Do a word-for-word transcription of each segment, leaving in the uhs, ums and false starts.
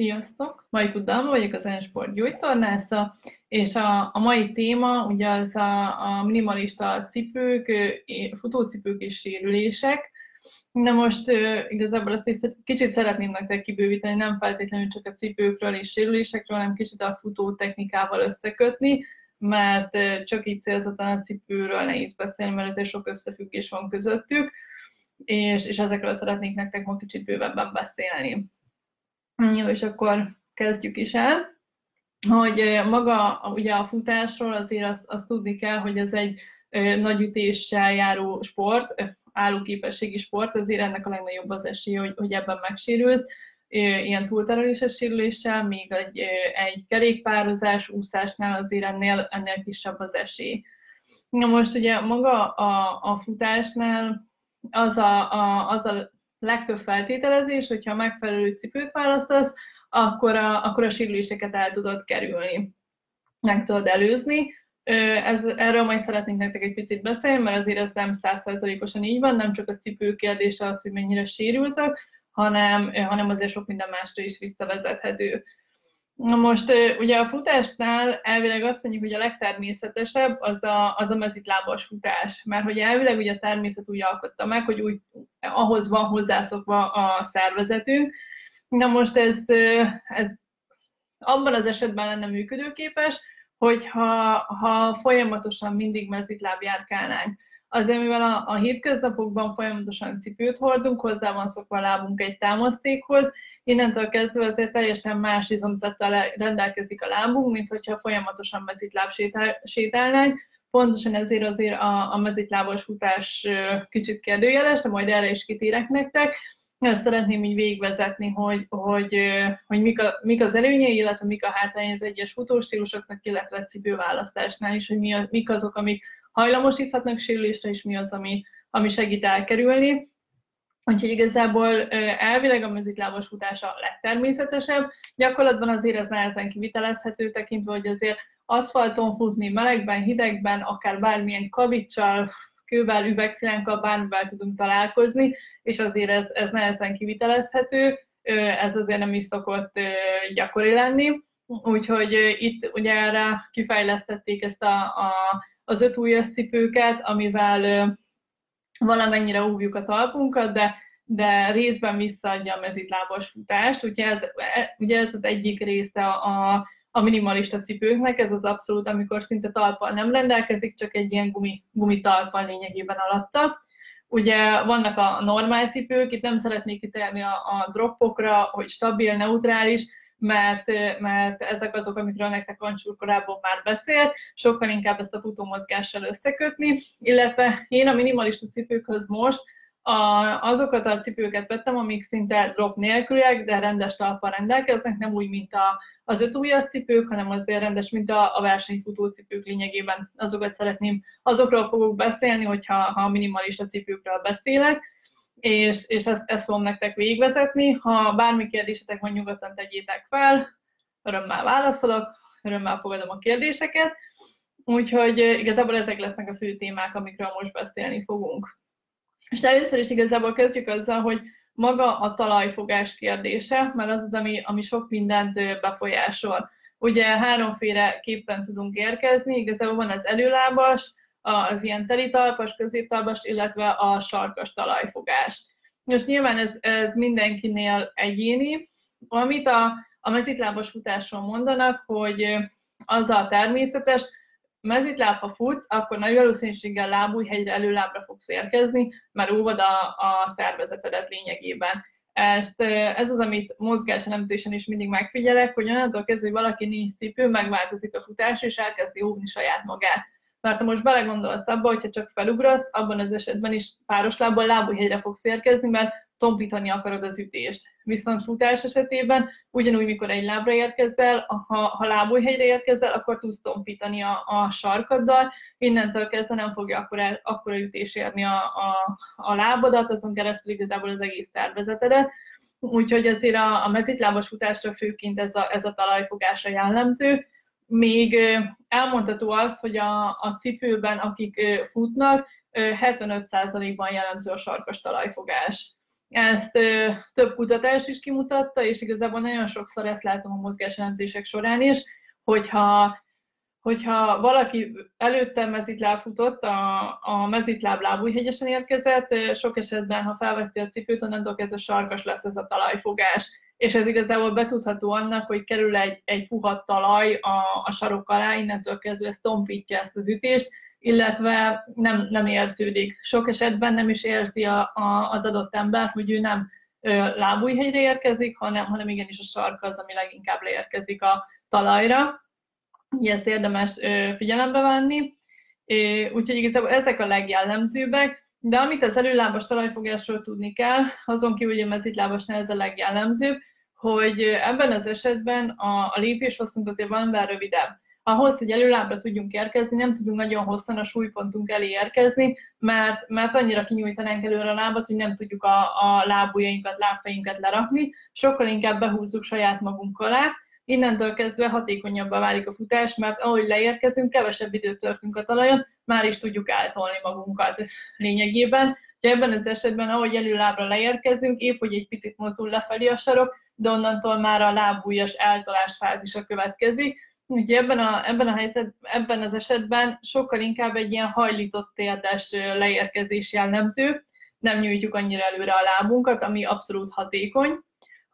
Sziasztok! Majd Kuddalma vagyok, az N Sport gyógytornásza, és a, a mai téma ugye az a, a minimalista cipők, futócipők és sérülések. Na most igazából azt is kicsit szeretném nektek kibővíteni, nem feltétlenül csak a cipőkről és sérülésekről, hanem kicsit a futó technikával összekötni, mert csak így célzottan a cipőről nehéz beszélni, mert ezért sok összefüggés van közöttük, és, és ezekről szeretnék nektek ma kicsit bővebben beszélni. Jó, és akkor kezdjük is el, hogy maga ugye a futásról azért azt, azt tudni kell, hogy ez egy nagy ütéssel járó sport, állóképességi sport, azért ennek a legnagyobb az esélye, hogy, hogy ebben megsérülsz, ilyen túltereléses sérüléssel, még egy, egy kerékpározás, úszásnál azért ennél, ennél kisebb az esély. Na most ugye maga a, a futásnál az a, a, az a legtöbb feltételezés, hogyha megfelelő cipőt választasz, akkor a, akkor a sérüléseket el tudod kerülni, meg tudod előzni. Ez, erről majd szeretnék nektek egy picit beszélni, mert azért ez nem száz százalékosan így van, nem csak a cipő kérdése az, hogy mennyire sérültek, hanem, hanem azért sok minden másra is visszavezethető. Na most ugye a futásnál elvileg azt mondjuk, hogy a legtermészetesebb az a, az a mezitlábas futás, mert hogy elvileg ugye a természet úgy alkotta meg, hogy úgy ahhoz van hozzászokva a szervezetünk. Na most ez, ez abban az esetben lenne működőképes, hogyha ha folyamatosan mindig mezitláb járkálnánk. Azért, mivel a, a hétköznapokban folyamatosan cipőt hordunk, hozzá van szokva a lábunk egy támasztékhoz, innentől kezdve azért teljesen más izomzattal rendelkezik a lábunk, mint hogyha folyamatosan mezitláb sétál, sétálnánk. Pontosan ezért azért a, a mezitlábas futás kicsit kérdőjeles, de majd erre is kitérek nektek. Ezt szeretném így végigvezetni, hogy, hogy, hogy mik, a, mik az előnyei, illetve mik a hátrányai az egyes futóstílusoknak, illetve a cipőválasztásnál is, hogy mi a, mik azok, amik hajlamosíthatnak sérülésre, és mi az, ami, ami segít elkerülni. Úgyhogy igazából elvileg a mezitlábas futás a legtermészetesebb. Gyakorlatban azért ez nehezen kivitelezhető, tekintve, hogy azért aszfalton futni, melegben, hidegben, akár bármilyen kavicsal, kővel, üvegszilánkkal, bármivel tudunk találkozni, és azért ez, ez nehezen kivitelezhető, ez azért nem is szokott gyakori lenni. Úgyhogy itt ugye erre kifejlesztették ezt a, a az öt ujjas cipőket, amivel ö, valamennyire óvjuk a talpunkat, de, de részben visszaadja a mezitlábas futást. Ugye ez, e, ugye ez az egyik része a, a, a minimalista cipőknek, ez az abszolút, amikor szinte talppal nem rendelkezik, csak egy ilyen gumi, gumitalppal lényegében alatta. Ugye vannak a normál cipők, itt nem szeretnék kitérni a, a droppokra, hogy stabil, neutrális, Mert, mert ezek azok, amikről nektek Ancsó korábban már beszélt, sokkal inkább ezt a futómozgással összekötni, illetve én a minimalista cipőkhöz most a, azokat a cipőket vettem, amik szinte drop nélküliek, de rendes talppal rendelkeznek, nem úgy, mint a, az öt ujjas cipők, hanem azért rendes, mint a, a versenyfutó cipők lényegében. Azokat szeretném, azokról fogok beszélni, hogyha ha a minimalista cipőkről beszélek, és, és ezt, ezt fogom nektek végigvezetni. Ha bármi kérdésetek van, nyugodtan tegyétek fel, örömmel válaszolok, örömmel fogadom a kérdéseket, úgyhogy igazából ezek lesznek a fő témák, amikről most beszélni fogunk. És először is igazából kezdjük azzal, hogy maga a talajfogás kérdése, mert az az, ami, ami sok mindent befolyásol. Ugye háromféle képpen tudunk érkezni, igazából van az előlábas, az ilyen telitalpas, középtalpas, illetve a sarkas talajfogás. Most nyilván ez, ez mindenkinél egyéni. Amit a, a mezitlábas futásról mondanak, hogy az a természetes, mezitlábba futsz, akkor nagy valószínűséggel lábújhegyre, előlábra fogsz érkezni, mert óvad a, a szervezetedet lényegében. Ezt, ez az, amit mozgáselemzésen is mindig megfigyelek, hogy onnantól kezdve, hogy valaki nincs cipő, megváltozik a futás, és elkezdi óvni saját magát. Mert ha most belegondolsz abba, hogyha csak felugrasz, abban az esetben is páros lábbal lábújhegyre fogsz érkezni, mert tompítani akarod az ütést. Viszont futás esetében ugyanúgy, mikor egy lábra érkezel, ha, ha lábújhegyre érkezel, akkor tudsz tompítani a, a sarkaddal, innentől kezdve nem fogja akkora, akkora ütés érni a, a, a lábadat, azon keresztül igazából az egész tervezetedet. Úgyhogy azért a, a mezitlábas futásra főként ez a, ez a talajfogásra jellemző. Még elmondható az, hogy a, a cipőben, akik futnak, hetvenöt százalékban jellemző a sarkas talajfogás. Ezt ö, több kutatás is kimutatta, és igazából nagyon sokszor ezt látom a mozgáselemzések során is, hogyha, hogyha valaki előtte mezitláb futott, a, a mezitláb lábújhegyesen érkezett, sok esetben, ha felveszi a cipőt, onnantól kezdve sarkas lesz ez a talajfogás. És ez igazából betudható annak, hogy kerül egy, egy puha talaj a, a sarok alá, innentől kezdve ez tompítja ezt az ütést, illetve nem, nem érződik. Sok esetben nem is érzi a, a, az adott ember, hogy ő nem ö, lábújhegyre érkezik, hanem, hanem igenis a sarka az, ami leginkább leérkezik a talajra. Így ezt érdemes ö, figyelembe venni. É, úgyhogy igazából ezek a legjellemzőbbek, de amit az előlábas talajfogásról tudni kell, azon kívül, hogy a mezitlábasnál ez a legjellemzőbb, hogy ebben az esetben a, a lépés hosszunk azért valamivel rövidebb. Ahhoz, hogy előlábra tudjunk érkezni, nem tudunk nagyon hosszan a súlypontunk elé érkezni, mert, mert annyira kinyújtanánk előre a lábat, hogy nem tudjuk a, a lábujjainkat, lábfejünket lerakni, sokkal inkább behúzzuk saját magunk alá, innentől kezdve hatékonyabbá válik a futás, mert ahogy leérkezünk, kevesebb időt töltünk a talajon, már is tudjuk átolni magunkat lényegében. De ebben az esetben, ahogy előlábra leérkezünk, épp hogy egy picit mozdul lefelé a sarok, de onnantól már a lábujjas eltolás fázisa következik. Úgyhogy ebben a, ebben a helyzet, ebben az esetben sokkal inkább egy ilyen hajlított térdes leérkezés jellemző, nem nyújtjuk annyira előre a lábunkat, ami abszolút hatékony.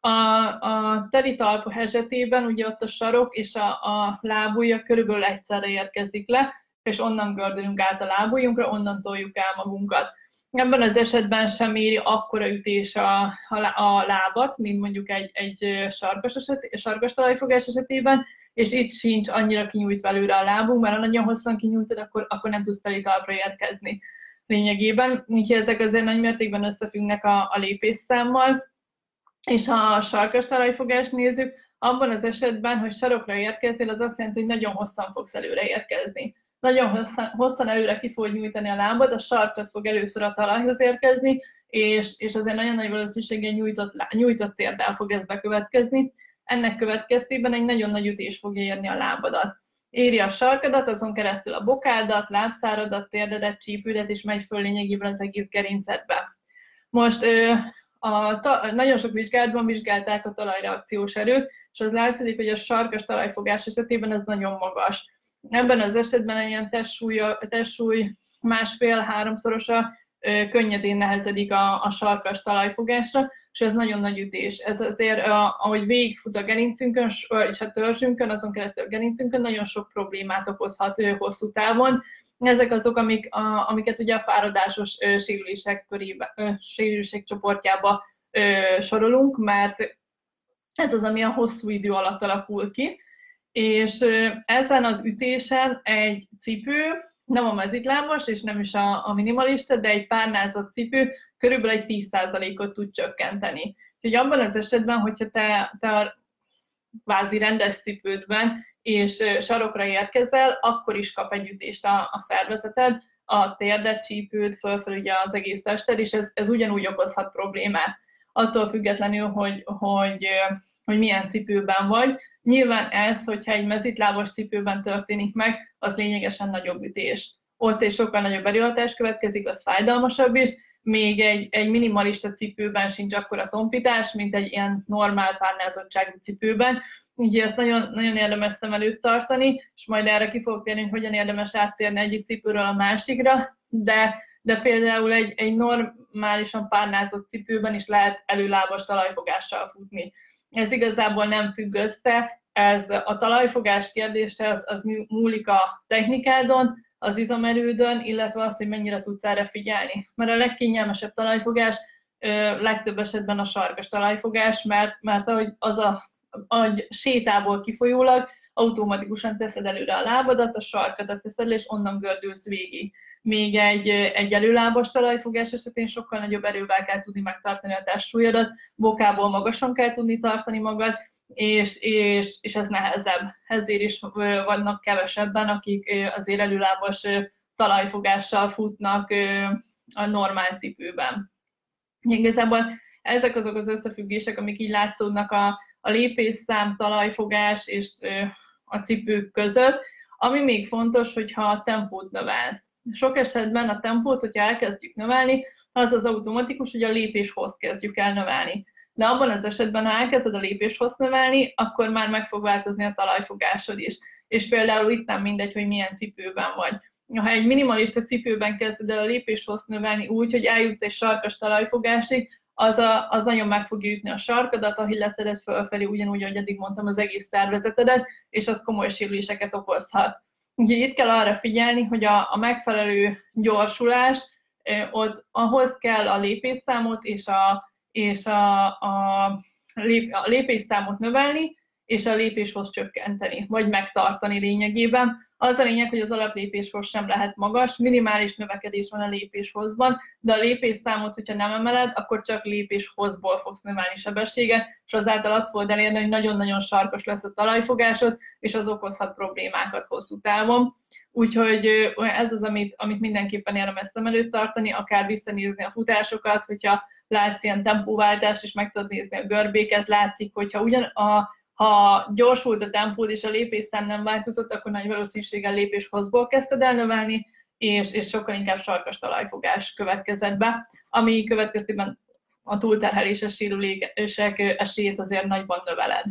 A, a teli talpa esetében ugye ott a sarok és a, a lábujja körülbelül egyszerre érkezik le, és onnan gördülünk át a lábujjunkra, onnan toljuk el magunkat. Ebben az esetben sem éri akkora ütés a, a, a lábat, mint mondjuk egy, egy sarkas, eset, sarkas talajfogás esetében, és itt sincs annyira kinyújtva előre a lábunk, mert ha nagyon hosszan kinyújtod, akkor, akkor nem tudsz teli talpra érkezni lényegében. Úgyhogy ezek azért nagy mértékben összefüggnek a, a lépésszámmal. És ha a sarkas talajfogást nézzük, abban az esetben, hogy sarokra érkezzél, az azt jelenti, hogy nagyon hosszan fogsz előre érkezni. Nagyon hosszan, hosszan előre ki fog nyújtani a lábad, a sarkad fog először a talajhoz érkezni, és, és azért nagyon nagy valószínűséggel nyújtott, nyújtott térdel fog ez bekövetkezni. Ennek következtében egy nagyon nagy ütés fogja érni a lábadat. Éri a sarkadat, azon keresztül a bokádat, lábszáradat, térdedet, csípődet, és megy föl lényegében az egész gerincedbe. Most a ta, nagyon sok vizsgálatban vizsgálták a talajreakciós erőt, és az látszik, hogy a sarkas talajfogás esetében ez nagyon magas. Ebben az esetben egy ilyen testsúly másfél-háromszorosa könnyedén nehezedik a, a sarkas talajfogásra, és ez nagyon nagy ütés. Ez azért, ahogy végigfut a gerincünkön, és a törzsünkön, azon keresztül a gerincünkön, nagyon sok problémát okozhat hosszú távon. Ezek azok, amik, a, amiket ugye a fáradásos sérülések, körébe, sérülések csoportjába sorolunk, mert ez az, ami a hosszú idő alatt alakul ki. És ezen az ütésen egy cipő, nem a mezitlábas, és nem is a, a minimalista, de egy párnázott cipő körülbelül egy tíz százalékot tud csökkenteni. Úgyhogy abban az esetben, hogyha te, te a kvázi rendes cipődben és sarokra érkezel, akkor is kap egy ütést a, a szervezeted, a térdet, csípőd, fölfelé ugye az egész tested, és ez, ez ugyanúgy okozhat problémát. Attól függetlenül, hogy, hogy, hogy milyen cipőben vagy. Nyilván ez, hogyha egy mezitlábas cipőben történik meg, az lényegesen nagyobb ütés. Ott egy sokkal nagyobb erőhatás következik, az fájdalmasabb is, még egy, egy minimalista cipőben sincs akkora tompítás, mint egy ilyen normál párnázottságú cipőben. Úgyhogy ezt nagyon, nagyon érdemes szem előtt tartani, és majd erre ki fogok térni, hogy hogyan érdemes áttérni egyik cipőről a másikra, de, de például egy, egy normálisan párnázott cipőben is lehet előlábas talajfogással futni. Ez igazából nem függ össze, ez a talajfogás kérdése az, az múlik a technikádon, az izomerődön, illetve azt, hogy mennyire tudsz erre figyelni. Mert a legkényelmesebb talajfogás legtöbb esetben a sarkas talajfogás, mert, mert ahogy az a, a sétából kifolyólag automatikusan teszed előre a lábadat, a sarkadat teszed le, és onnan gördülsz végig. Még egy, egy előlábas talajfogás esetén sokkal nagyobb erővel kell tudni megtartani a testsúlyodat, bokából magasan kell tudni tartani magad, és, és, és ez nehezebb. Ezért is vannak kevesebben, akik azért előlábas talajfogással futnak a normál cipőben. Igazából ezek azok az összefüggések, amik így látszódnak a, a lépésszám, talajfogás és a cipők között. Ami még fontos, hogyha a tempót növelsz. Sok esetben a tempót, hogyha elkezdjük növelni, az az automatikus, hogy a lépéshozt kezdjük el növelni. De abban az esetben, ha elkezded a lépéshozt növelni, akkor már meg fog változni a talajfogásod is. És például itt nem mindegy, hogy milyen cipőben vagy. Ha egy minimalista cipőben kezded el a lépéshozt növelni úgy, hogy eljutsz egy sarkas talajfogásig, az, a, az nagyon meg fogja ütni a sarkadat, ahogy leszeded fölfelé, ugyanúgy, ahogy eddig mondtam, az egész szervezetedet, és az komoly sérüléseket okozhat. Úgyhogy itt kell arra figyelni, hogy a, a megfelelő gyorsulás, ott ahhoz kell a lépésszámot és a, és a, a, lép, a lépésszámot növelni, és a lépéshoz csökkenteni, vagy megtartani lényegében. Az a lényeg, hogy az alaplépéshoz sem lehet magas, minimális növekedés van a lépéshozban, de a lépésszámot, hogyha nem emeled, akkor csak lépéshozból fogsz növelni sebességet, és azáltal azt fogod elérni, hogy nagyon-nagyon sarkos lesz a talajfogásod, és az okozhat problémákat hosszú távon. Úgyhogy ez az, amit, amit mindenképpen érdemes szem előtt tartani, akár visszanézni a futásokat, hogyha látsz ilyen tempóváltást, és meg tudod nézni a görbéket, látszik, hogyha ugyan a Ha gyors volt a tempód és a lépésszám nem változott, akkor nagy valószínűséggel lépéshozból kezdted el növelni, és, és sokkal inkább sarkas talajfogás következett be, ami következtében a túlterheléses sérülések esélyét azért nagyban növeled.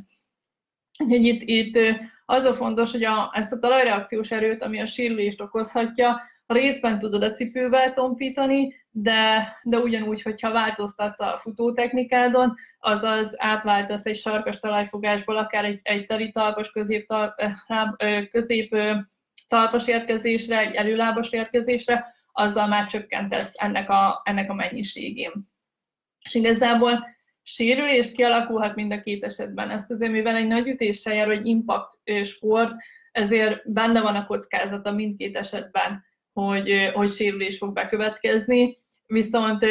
Úgyhogy itt, itt az a fontos, hogy a, ezt a talajreakciós erőt, ami a sérülést okozhatja, részben tudod a cipővel tompítani, de, de ugyanúgy, hogyha változtatsz a futótechnikádon, azaz átváltasz egy sarkas talajfogásból, akár egy, egy teli talpas középtalpas érkezésre, egy előlábas érkezésre, azzal már csökkentesz ennek a, ennek a mennyiségén. És igazából sérülés kialakulhat mind a két esetben. Ezt azért, mivel egy nagy ütéssel jár, vagy impact sport, ezért benne van a kockázata mindkét esetben, hogy, hogy sérülés fog bekövetkezni, viszont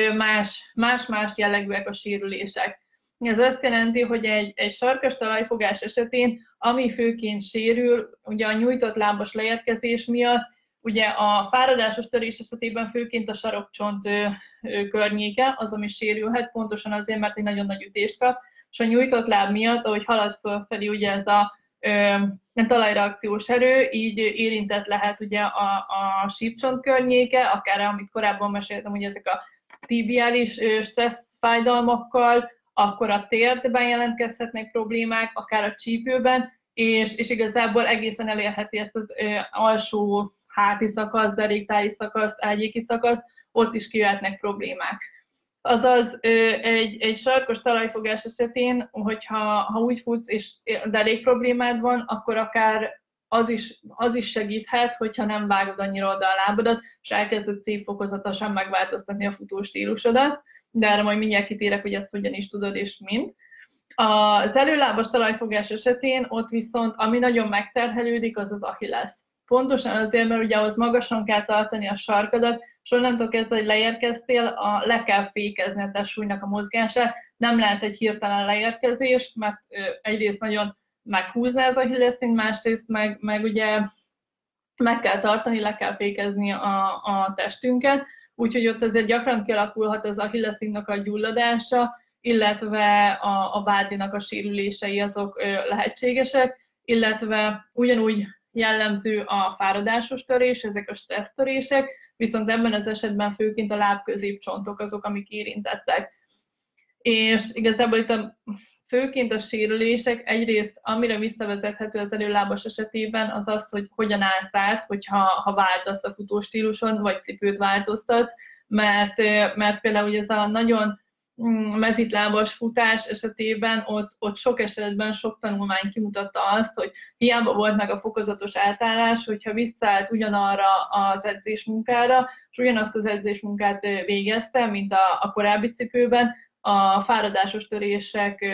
más-más jellegűek a sérülések. Ez azt jelenti, hogy egy, egy sarkas talajfogás esetén, ami főként sérül, ugye a nyújtott lábas leérkezés miatt, ugye a fáradásos törés esetében főként a sarokcsont környéke az, ami sérülhet, pontosan azért, mert egy nagyon nagy ütést kap, és a nyújtott láb miatt, ahogy halad fölfelé, ugye ez a a talajreakciós erő, így érintett lehet ugye a, a sípcsont környéke, akár amit korábban meséltem, hogy ezek a tibiális stressz fájdalmakkal, akkor a térdben jelentkezhetnek problémák, akár a csípőben, és, és igazából egészen elérheti ezt az ö, alsó háti szakasz, deréktáji szakaszt, ágyéki szakaszt, ott is kijöhetnek problémák. Azaz egy, egy sarkos talajfogás esetén, hogyha ha úgy futsz és derék problémád van, akkor akár az is, az is segíthet, hogyha nem vágod annyira oda a lábadat, és elkezded szép fokozatosan megváltoztatni a futó stílusodat, de erre majd mindjárt kitérek, hogy ezt hogyan is tudod és mind. Az előlábas talajfogás esetén ott viszont, ami nagyon megterhelődik, az az Achillesz. Pontosan azért, mert ugye ahhoz magasan kell tartani a sarkadat, és onnantól kezdve, hogy leérkeztél, a, le kell fékezni a testsúlynak a mozgását, nem lehet egy hirtelen leérkezés, mert ö, egyrészt nagyon meghúzná az Achilleszint, másrészt meg, meg ugye meg kell tartani, le kell fékezni a, a testünket, úgyhogy ott azért gyakran kialakulhat az Achilleszintnak a gyulladása, illetve a, a bádlinak a sérülései azok ö, lehetségesek, illetve ugyanúgy jellemző a fáradásos törés, ezek a stressztörések, viszont ebben az esetben főként a lábközépcsontok azok, amik érintettek. És igazából itt a, főként a sérülések egyrészt, amire visszavezethető az előlábas esetében, az az, hogy hogyan állsz át, hogyha ha váltasz a futóstíluson, vagy cipőt változtat, mert, mert például ez a nagyon mezitlábas futás esetében ott, ott sok esetben sok tanulmány kimutatta azt, hogy hiába volt meg a fokozatos átállás, hogyha visszaállt ugyanarra az edzésmunkára, és ugyanazt az edzésmunkát végezte, mint a, a korábbi cipőben, a fáradásos törések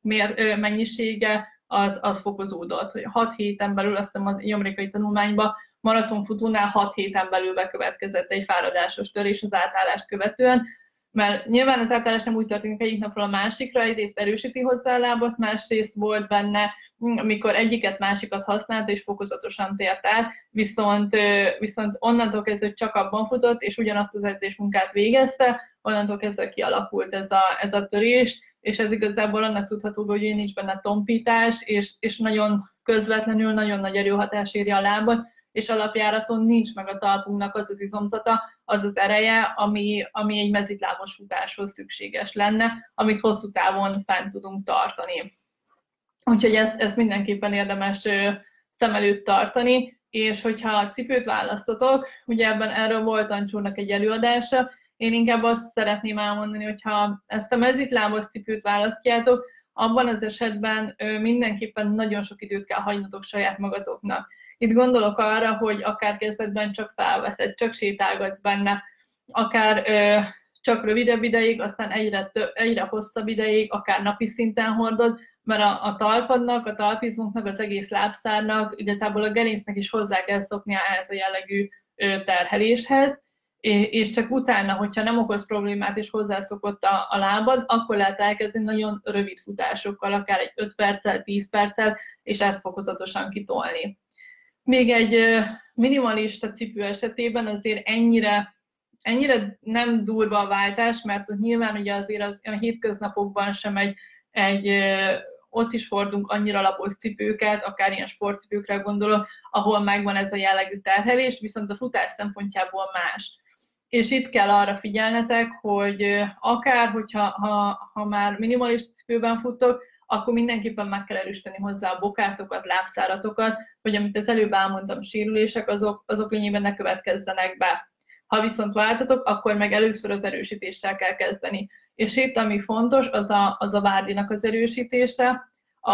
mér, mennyisége az, az fokozódott. hat héten belül, azt hiszem az amerikai tanulmányban, maratonfutónál hat héten belül bekövetkezett egy fáradásos törés az átállást követően, mert nyilván az átállás nem úgy történik egyik napról a másikra, egyrészt erősíti hozzá a lábat, másrészt volt benne, amikor egyiket másikat használta, és fokozatosan tért át, viszont, viszont onnantól kezdve csak abban futott, és ugyanazt az edzésmunkát végezte, onnantól kezdve kialakult ez a, ez a törés, és ez igazából annak tudható, hogy nincs benne tompítás, és, és nagyon közvetlenül, nagyon nagy erőhatás éri a lábat, és alapjáraton nincs meg a talpunknak az az izomzata, az az ereje, ami, ami egy mezitlábas futáshoz szükséges lenne, amit hosszú távon fent tudunk tartani. Úgyhogy ezt, ezt mindenképpen érdemes szem előtt tartani, és hogyha a cipőt választotok, ugye ebben erről volt Ancsónak egy előadása, én inkább azt szeretném elmondani, hogyha ezt a mezitlábas cipőt választjátok, abban az esetben mindenképpen nagyon sok időt kell hagynotok saját magatoknak. Itt gondolok arra, hogy akár kezdetben csak felveszed, csak sétálgatsz benne, akár ö, csak rövidebb ideig, aztán egyre, több, egyre hosszabb ideig, akár napi szinten hordod, mert a, a talpadnak, a talpizmunknak, az egész lábszárnak, igazából a gerincnek is hozzá kell szoknia ehhez a jellegű ö, terheléshez, és csak utána, hogyha nem okoz problémát és hozzászokott a, a lábad, akkor lehet elkezdeni nagyon rövid futásokkal, akár egy öt perccel, tíz perccel, és ezt fokozatosan kitolni. Még egy minimalista cipő esetében azért ennyire, ennyire nem durva a váltás, mert nyilván ugye azért az, a hétköznapokban sem egy, egy, ott is hordunk annyira lapos cipőket, akár ilyen sportcipőkre gondolok, ahol megvan ez a jellegű terhelés, viszont a futás szempontjából más. És itt kell arra figyelnetek, hogy akár, hogyha ha, ha már minimalista cipőben futtok, akkor mindenképpen meg kell erősíteni hozzá a bokátokat, lábszáratokat, hogy amit az előbb elmondtam, sérülések, azok, azok lényében ne következzenek be. Ha viszont váltatok, akkor meg először az erősítéssel kell kezdeni. És itt, ami fontos, az a, az a várdinak az erősítése, a,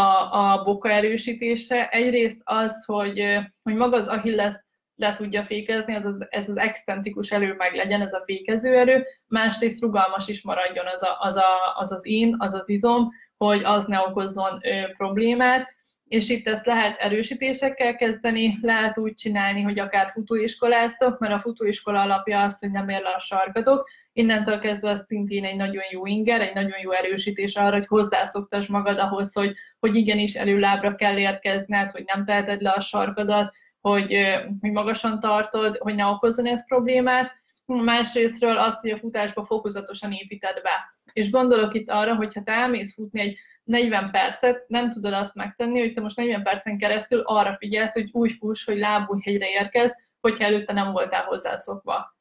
a boka erősítése. Egyrészt az, hogy, hogy maga az Achilles le tudja fékezni, az az, ez az excentrikus erő meg legyen, ez a fékező erő, másrészt rugalmas is maradjon az a, az, a, az, az in, az az izom, hogy az ne okozzon ö, problémát, és itt ezt lehet erősítésekkel kezdeni, lehet úgy csinálni, hogy akár futóiskoláztok, mert a futóiskola alapja az, hogy nem ér le a sarkadok, innentől kezdve az szintén egy nagyon jó inger, egy nagyon jó erősítés arra, hogy hozzászoktass magad ahhoz, hogy, hogy igenis előlábra kell érkezned, hogy nem teheted le a sarkadat, hogy, ö, hogy magasan tartod, hogy ne okozzon ez problémát, másrésztről azt, hogy a futásba fokozatosan építed be. És gondolok itt arra, hogy ha te elmész futni egy negyven percet, nem tudod azt megtenni, hogy te most negyven percen keresztül arra figyelsz, hogy úgy fuss, hogy lábújhegyre érkezz, hogyha előtte nem voltál hozzászokva.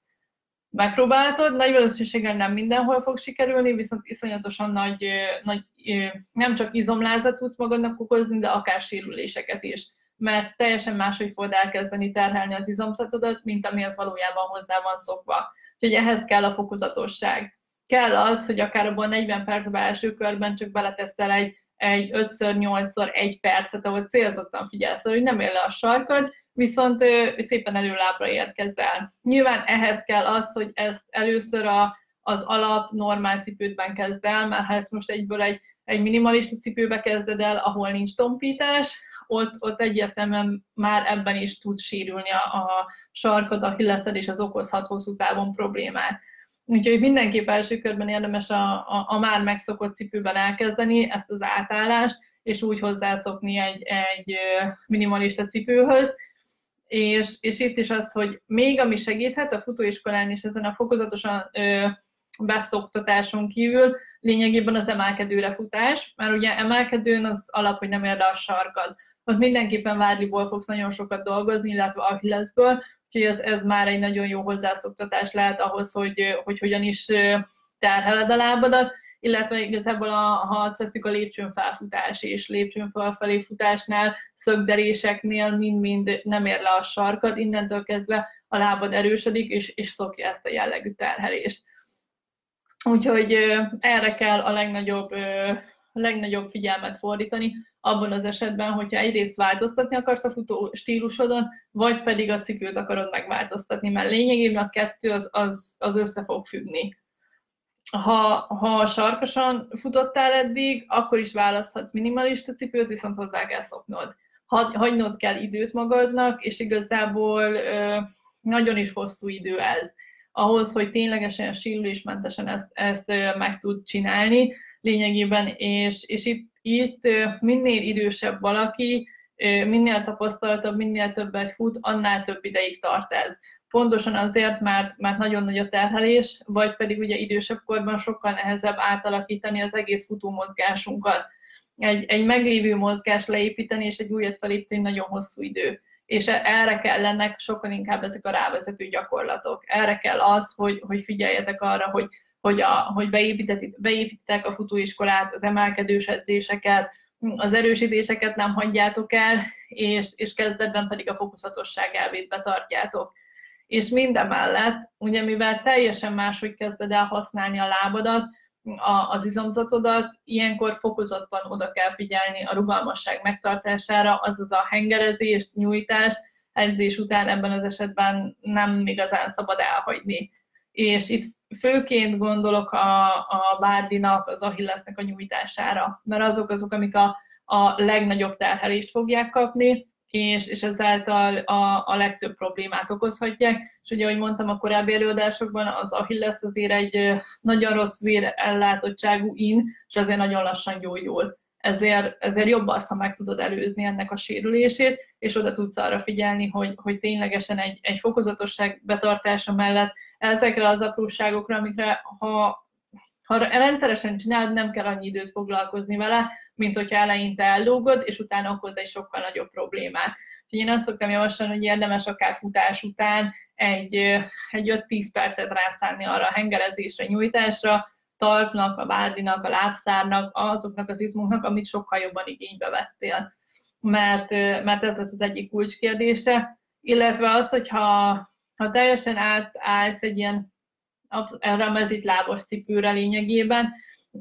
Megpróbáltod, nagy valószínűséggel nem mindenhol fog sikerülni, viszont iszonyatosan nagy, nagy nem csak izomlázat tudsz magadnak okozni, de akár sérüléseket is. Mert teljesen máshogy fogod elkezdeni terhelni az izomzatodat, mint amihez valójában hozzá van szokva. Úgyhogy ehhez kell a fokozatosság. Kell az, hogy akár abban negyven percben első körben csak beleteszel egy, egy ötször, nyolcszor, egy percet, ahol célzottan figyelsz, hogy nem ér le a sarkad, viszont ő, szépen előlábra érkezzel. Nyilván ehhez kell az, hogy ezt először a, az alap normál cipődben kezd el, mert ha ezt most egyből egy, egy minimalista cipőbe kezded el, ahol nincs tompítás, ott, ott egyértelműen már ebben is tud sérülni a, a sarkad, a hilleszed, és az okozhat hosszú távon problémát. Úgyhogy mindenképp első körben érdemes a, a, a már megszokott cipőben elkezdeni ezt az átállást, és úgy hozzászokni egy, egy minimalista cipőhöz. És, és itt is az, hogy még ami segíthet a futóiskolán és ezen a fokozatosan ö, beszoktatáson kívül, lényegében az emelkedőre futás, mert ugye emelkedőn az alap, hogy nem ér le a sarkad. Ott mindenképpen vádliból fogsz nagyon sokat dolgozni, illetve Achillesből, úgyhogy ez, ez már egy nagyon jó hozzászoktatás lehet ahhoz, hogy, hogy hogyan is terheled a lábadat, illetve igazából a, ha teszik a lépcsőn felfutás és lépcsőn felfelé futásnál, szögderéseknél mind-mind nem ér le a sarkad, innentől kezdve a lábad erősödik, és, és szokja ezt a jellegű terhelést. Úgyhogy erre kell a legnagyobb, a legnagyobb figyelmet fordítani, abban az esetben, hogyha egyrészt változtatni akarsz a futó stílusodon, vagy pedig a cipőt akarod megváltoztatni, mert lényegében a kettő az, az, az össze fog függni. Ha, ha sarkasan futottál eddig, akkor is választhatsz minimalista cipőt, viszont hozzá kell szoknod. Hagynod kell időt magadnak, és igazából nagyon is hosszú idő ez. Ahhoz, hogy ténylegesen sérülésmentesen ezt, ezt meg tud csinálni lényegében, és, és itt, itt minél idősebb valaki, minél tapasztaltabb, minél többet fut, annál több ideig tart ez. Pontosan azért, mert, mert nagyon nagy a terhelés, vagy pedig ugye idősebb korban sokkal nehezebb átalakítani az egész futómozgásunkat. Egy, egy meglévő mozgást leépíteni, és egy újat felépíteni nagyon hosszú idő. és erre kellenek sokkal inkább ezek a rávezető gyakorlatok. Erre kell az, hogy, hogy figyeljetek arra, hogy, hogy, a, hogy beépítitek a futóiskolát, az emelkedős edzéseket, az erősítéseket nem hagyjátok el, és, és kezdetben pedig a fokozatosság elvét betartjátok. És mindemellett, ugye mivel teljesen máshogy kezded el használni a lábadat, a, az izomzatodat, ilyenkor fokozottan oda kell figyelni a rugalmasság megtartására, azaz a hengerezést, nyújtást, edzés után ebben az esetben nem igazán szabad elhagyni. És itt főként gondolok a, a bárdinak, az achillesznek a nyújtására, mert azok azok, amik a, a legnagyobb terhelést fogják kapni, és, és ezáltal a, a legtöbb problémát okozhatják. És ugye, ahogy mondtam a korábbi előadásokban, az achillesz azért egy nagyon rossz vérellátottságú in, és azért nagyon lassan gyógyul. Ezért, ezért jobb az, ha meg tudod előzni ennek a sérülését, és oda tudsz arra figyelni, hogy, hogy ténylegesen egy, egy fokozatosság betartása mellett ezekre az apróságokra, amikre ha, ha rendszeresen csináld, nem kell annyi időt foglalkozni vele, mint hogyha eleinte ellógod, és utána okoz egy sokkal nagyobb problémát. Úgyhogy én azt szoktam javasolni, hogy érdemes akár futás után egy, egy öt-tíz percet rászánni arra a hengerezésre, nyújtásra, talpnak, a bárdinak, a lábszárnak, azoknak az izmoknak, amit sokkal jobban igénybe vettél. Mert, mert ez az egyik kulcskérdése. Illetve az, hogyha ha teljesen átállsz egy ilyen erre a mezitlábas cipőre lényegében,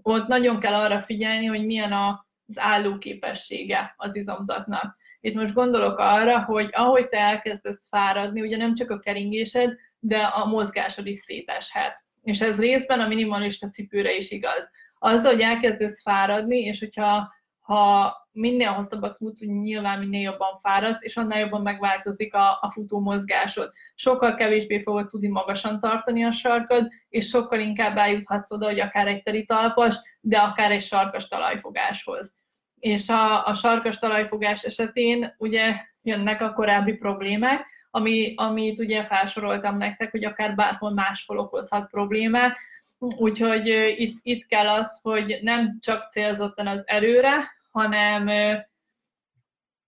ott nagyon kell arra figyelni, hogy milyen az állóképessége az izomzatnak. Itt most gondolok arra, hogy ahogy te elkezdesz fáradni, ugye nem csak a keringésed, de a mozgásod is széteshet. És ez részben a minimalista cipőre is igaz. Azzal, hogy elkezdesz fáradni, és hogyha ha minél hosszabbat futsz, nyilván minél jobban fáradsz, és annál jobban megváltozik a, a futó mozgásod. Sokkal kevésbé fogod tudni magasan tartani a sarkad, és sokkal inkább eljuthatsz oda, hogy akár egy teri talpas, de akár egy sarkas talajfogáshoz. És a, a sarkas talajfogás esetén ugye jönnek a korábbi problémák, ami, amit ugye felsoroltam nektek, hogy akár bárhol máshol okozhat problémát. Úgyhogy itt, itt kell az, hogy nem csak célzottan az erőre, hanem,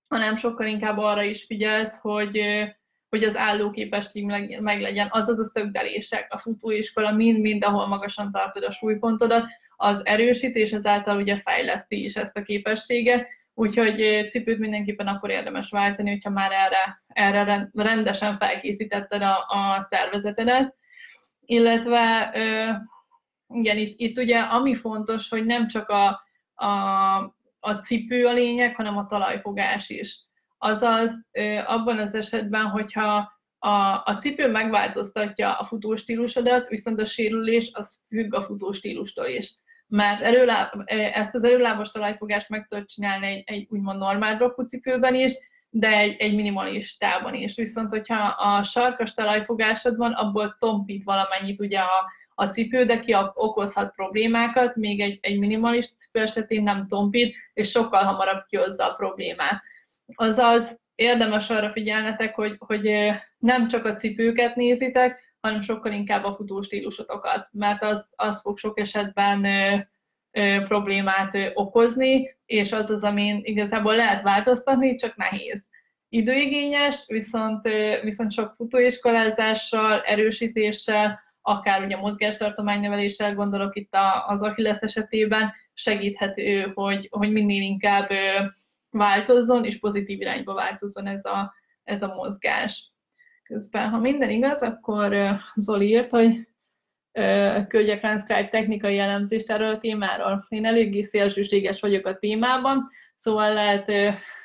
hanem sokkal inkább arra is figyelsz, hogy, hogy az állóképesség meglegyen. Azaz a szögdelések, a futóiskola, mind-mind, ahol magasan tartod a súlypontodat, az erősítés, ezáltal ugye fejleszti is ezt a képességet. Úgyhogy cipőt mindenképpen akkor érdemes váltani, hogyha már erre, erre rendesen felkészítetted a, a szervezetedet. Illetve igen, itt, itt ugye ami fontos, hogy nem csak a, a, a cipő a lényeg, hanem a talajfogás is. Azaz abban az esetben, hogyha a, a cipő megváltoztatja a futóstílusodat, viszont a sérülés az függ a futóstílustól is. Mert erőláb, ezt az erőlábas talajfogást meg tudod csinálni egy, egy úgymond normál droppú cipőben is, de egy, egy minimalistában is. Viszont, hogyha a sarkas talajfogásodban, abból tompít valamennyit ugye a, a cipő, de ki okozhat problémákat, még egy, egy minimalista cipő esetén nem tompít, és sokkal hamarabb kihozza a problémát. Azaz érdemes arra figyelnetek, hogy, hogy nem csak a cipőket nézitek, hanem sokkal inkább a futó stílusotokat, mert az, az fog sok esetben ö, ö, problémát ö, okozni, és az az, amin igazából lehet változtatni, csak nehéz. Időigényes, viszont, ö, viszont sok futóiskolázással, erősítéssel, akár ugye mozgástartományneveléssel, gondolok itt a, az achillesz esetében, segíthető, hogy, hogy minél inkább ö, változzon, és pozitív irányba változzon ez a, ez a mozgás. Közben, ha minden igaz, akkor Zoli írt, hogy kölgyekranszkrájb technikai elemzést erről a témáról. Én eléggé szélsőséges vagyok a témában, szóval lehet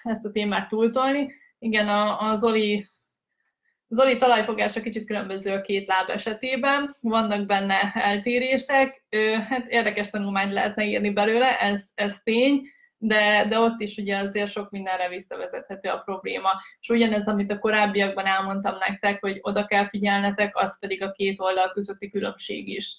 ezt a témát túltolni. Igen, a, a Zoli, Zoli talajfogása kicsit különböző a két láb esetében, vannak benne eltérések, hát érdekes tanulmányt lehetne írni belőle, ez, ez tény. De, de ott is ugye azért sok mindenre visszavezethető a probléma. És ugyanez, amit a korábbiakban elmondtam nektek, hogy oda kell figyelnetek, az pedig a két oldal közötti különbség is.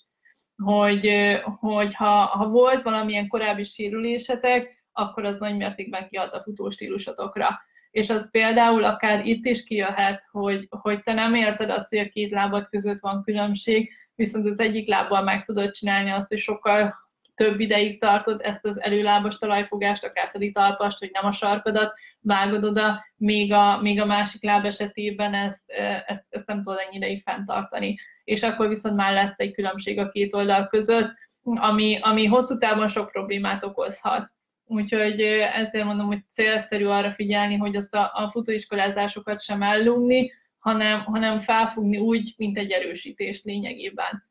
Hogy, hogy ha, ha volt valamilyen korábbi sérülésetek, akkor az nagy mértékben kihat a futóstílusotokra. És az például akár itt is kijöhet, hogy, hogy te nem érzed azt, hogy a két lábad között van különbség, viszont az egyik lábbal meg tudod csinálni azt, hogy sokkal több ideig tartod ezt az előlábas talajfogást, akár pedig talpast, hogy nem a sarkadat vágod oda, még a, még a másik láb esetében ezt, ezt, ezt nem tudod ennyi ideig fenntartani. És akkor viszont már lesz egy különbség a két oldal között, ami, ami hosszú távon sok problémát okozhat. Úgyhogy ezért mondom, hogy célszerű arra figyelni, hogy azt a, a futóiskolázásokat sem ellugni, hanem, hanem felfogni úgy, mint egy erősítést lényegében.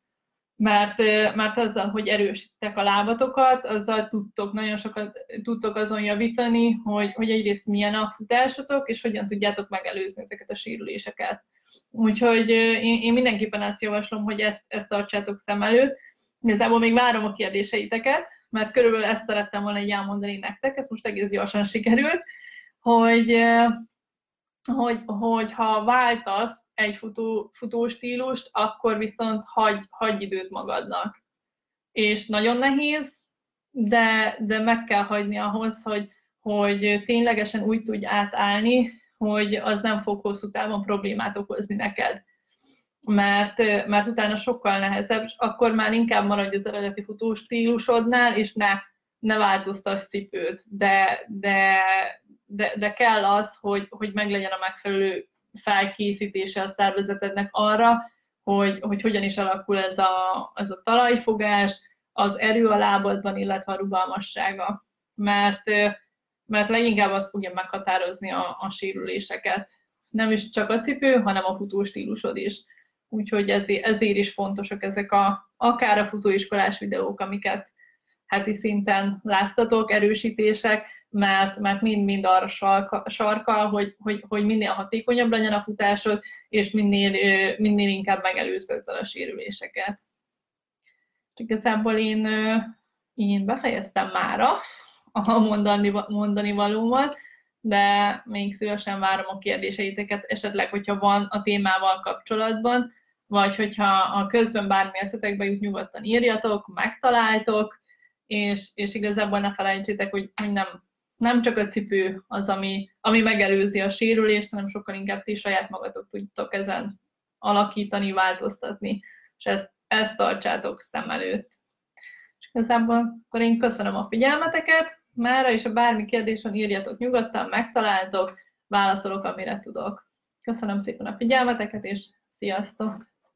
Mert, mert azzal, hogy erősítek a lábatokat, azzal tudtok, nagyon sokat tudtok azon javítani, hogy, hogy egyrészt milyen a futásotok, és hogyan tudjátok megelőzni ezeket a sérüléseket. Úgyhogy én, én mindenképpen azt javaslom, hogy ezt, ezt tartsátok szem előtt. Igazából még várom a kérdéseiteket, mert körülbelül ezt szerettem volna így elmondani nektek, ez most egész gyorsan sikerült, hogy, hogy, hogy ha váltasz egy futó, futó stílust, akkor viszont hagy, hagy időt magadnak. És nagyon nehéz, de, de meg kell hagyni ahhoz, hogy, hogy ténylegesen úgy tudj átállni, hogy az nem fog hosszú távon problémát okozni neked. Mert, mert utána sokkal nehezebb, és akkor már inkább maradj az eredeti futóstílusodnál, és ne, ne változtass cipőt, de, de, de, de kell az, hogy, hogy meglegyen a megfelelő felkészítése a szervezetednek arra, hogy, hogy hogyan is alakul ez a, ez a talajfogás, az erő a lábadban, illetve a rugalmassága, mert, mert leginkább az fogja meghatározni a, a sérüléseket. Nem is csak a cipő, hanem a futóstílusod is. Úgyhogy ezért, ezért is fontosak ezek a, akár a futóiskolás videók, amiket heti szinten láttatok, erősítések, mert mind-mind arra sarka, sarkal, hogy, hogy, hogy minél hatékonyabb legyen a futásod, és minél, minél inkább megelőzd ezzel a sérüléseket. Csak igazából én, én befejeztem mára a mondani, mondani valómat, de még szívesen várom a kérdéseiteket, esetleg, hogyha van a témával kapcsolatban, vagy hogyha a közben bármi eszetekbe jut, nyugodtan írjatok, megtaláltok, és, és igazából ne felejtsétek, hogy, hogy nem, nem csak a cipő az, ami, ami megelőzi a sérülést, hanem sokkal inkább ti saját magatok tudtok ezen alakítani, változtatni, és ezt, ezt tartsátok szem előtt. És igazából akkor én köszönöm a figyelmeteket, mára, és a bármi kérdésen írjatok nyugodtan, megtaláltok, válaszolok, amire tudok. Köszönöm szépen a figyelmeteket, és sziasztok!